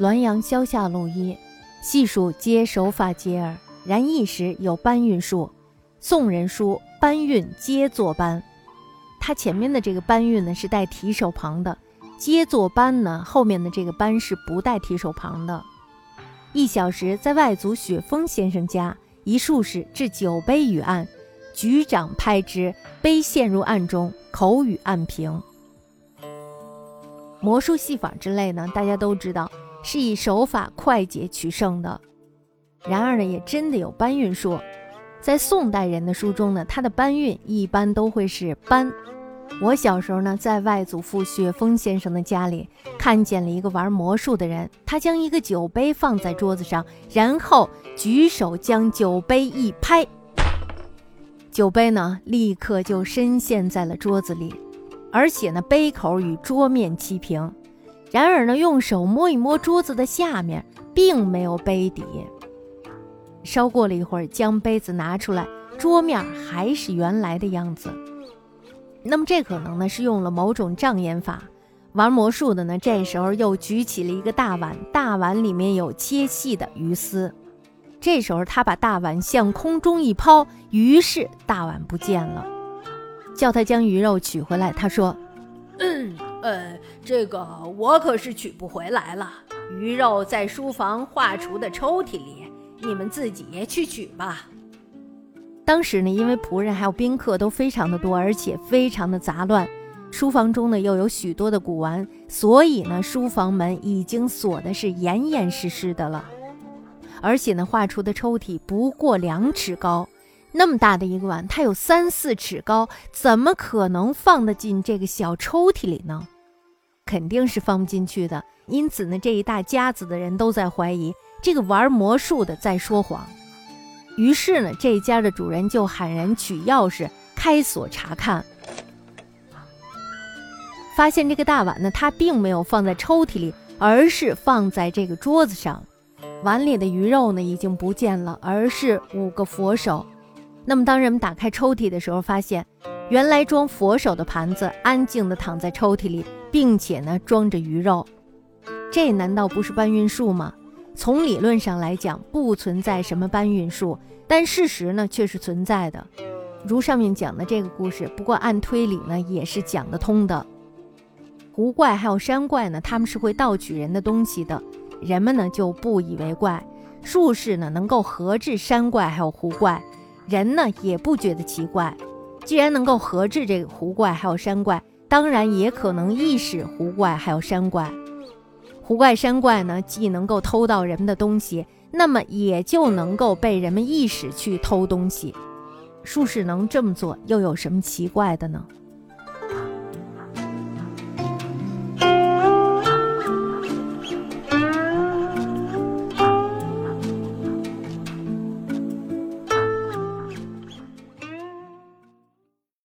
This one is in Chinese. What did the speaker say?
滦阳萧下路一，系数皆手法接耳，然一时有搬运术，宋人书搬运皆作搬。它前面的这个搬运呢是带提手旁的，皆作搬呢后面的这个搬是不带提手旁的。一小时在外族雪峰先生家，一术士置酒杯于案，举掌拍之，杯陷入案中，口与案平。魔术戏法之类呢，大家都知道是以手法快捷取胜的。然而呢，也真的有搬运术。在宋代人的书中呢，他的搬运一般都会是搬。我小时候呢，在外祖父雪峰先生的家里看见了一个玩魔术的人，他将一个酒杯放在桌子上，然后举手将酒杯一拍，酒杯呢立刻就深陷在了桌子里，而且呢杯口与桌面齐平。然而呢，用手摸一摸桌子的下面，并没有杯底。稍过了一会儿，将杯子拿出来，桌面还是原来的样子。那么这可能呢是用了某种障眼法。玩魔术的呢，这时候又举起了一个大碗，大碗里面有切细的鱼丝。这时候他把大碗向空中一抛，于是大碗不见了。叫他将鱼肉取回来，他说：“这个我可是取不回来了，鱼肉在书房画橱的抽屉里。”你们自己也去取吧。当时呢，因为仆人还有宾客都非常的多，而且非常的杂乱，书房中呢又有许多的古玩，所以呢书房门已经锁的是严严实实的了。而且呢画出的抽屉不过2尺高，那么大的一个碗，它有3-4尺高，怎么可能放得进这个小抽屉里呢？肯定是放不进去的。因此呢，这一大家子的人都在怀疑这个玩魔术的在说谎。于是呢，这家的主人就喊人取钥匙开锁查看，发现这个大碗呢，它并没有放在抽屉里，而是放在这个桌子上。碗里的鱼肉呢已经不见了，而是5个佛手。那么当人们打开抽屉的时候，发现原来装佛手的盘子安静地躺在抽屉里，并且呢装着鱼肉。这难道不是搬运术吗？从理论上来讲，不存在什么搬运术，但事实呢却是存在的。如上面讲的这个故事，不过按推理呢也是讲得通的。狐怪还有山怪呢，他们是会盗取人的东西的，人们呢就不以为怪。术士呢能够合制山怪还有狐怪，人呢也不觉得奇怪。既然能够合制这个狐怪还有山怪，当然也可能意识狐怪还有山怪。狐怪山怪呢既能够偷到人们的东西，那么也就能够被人们意识去偷东西。术士能这么做又有什么奇怪的呢？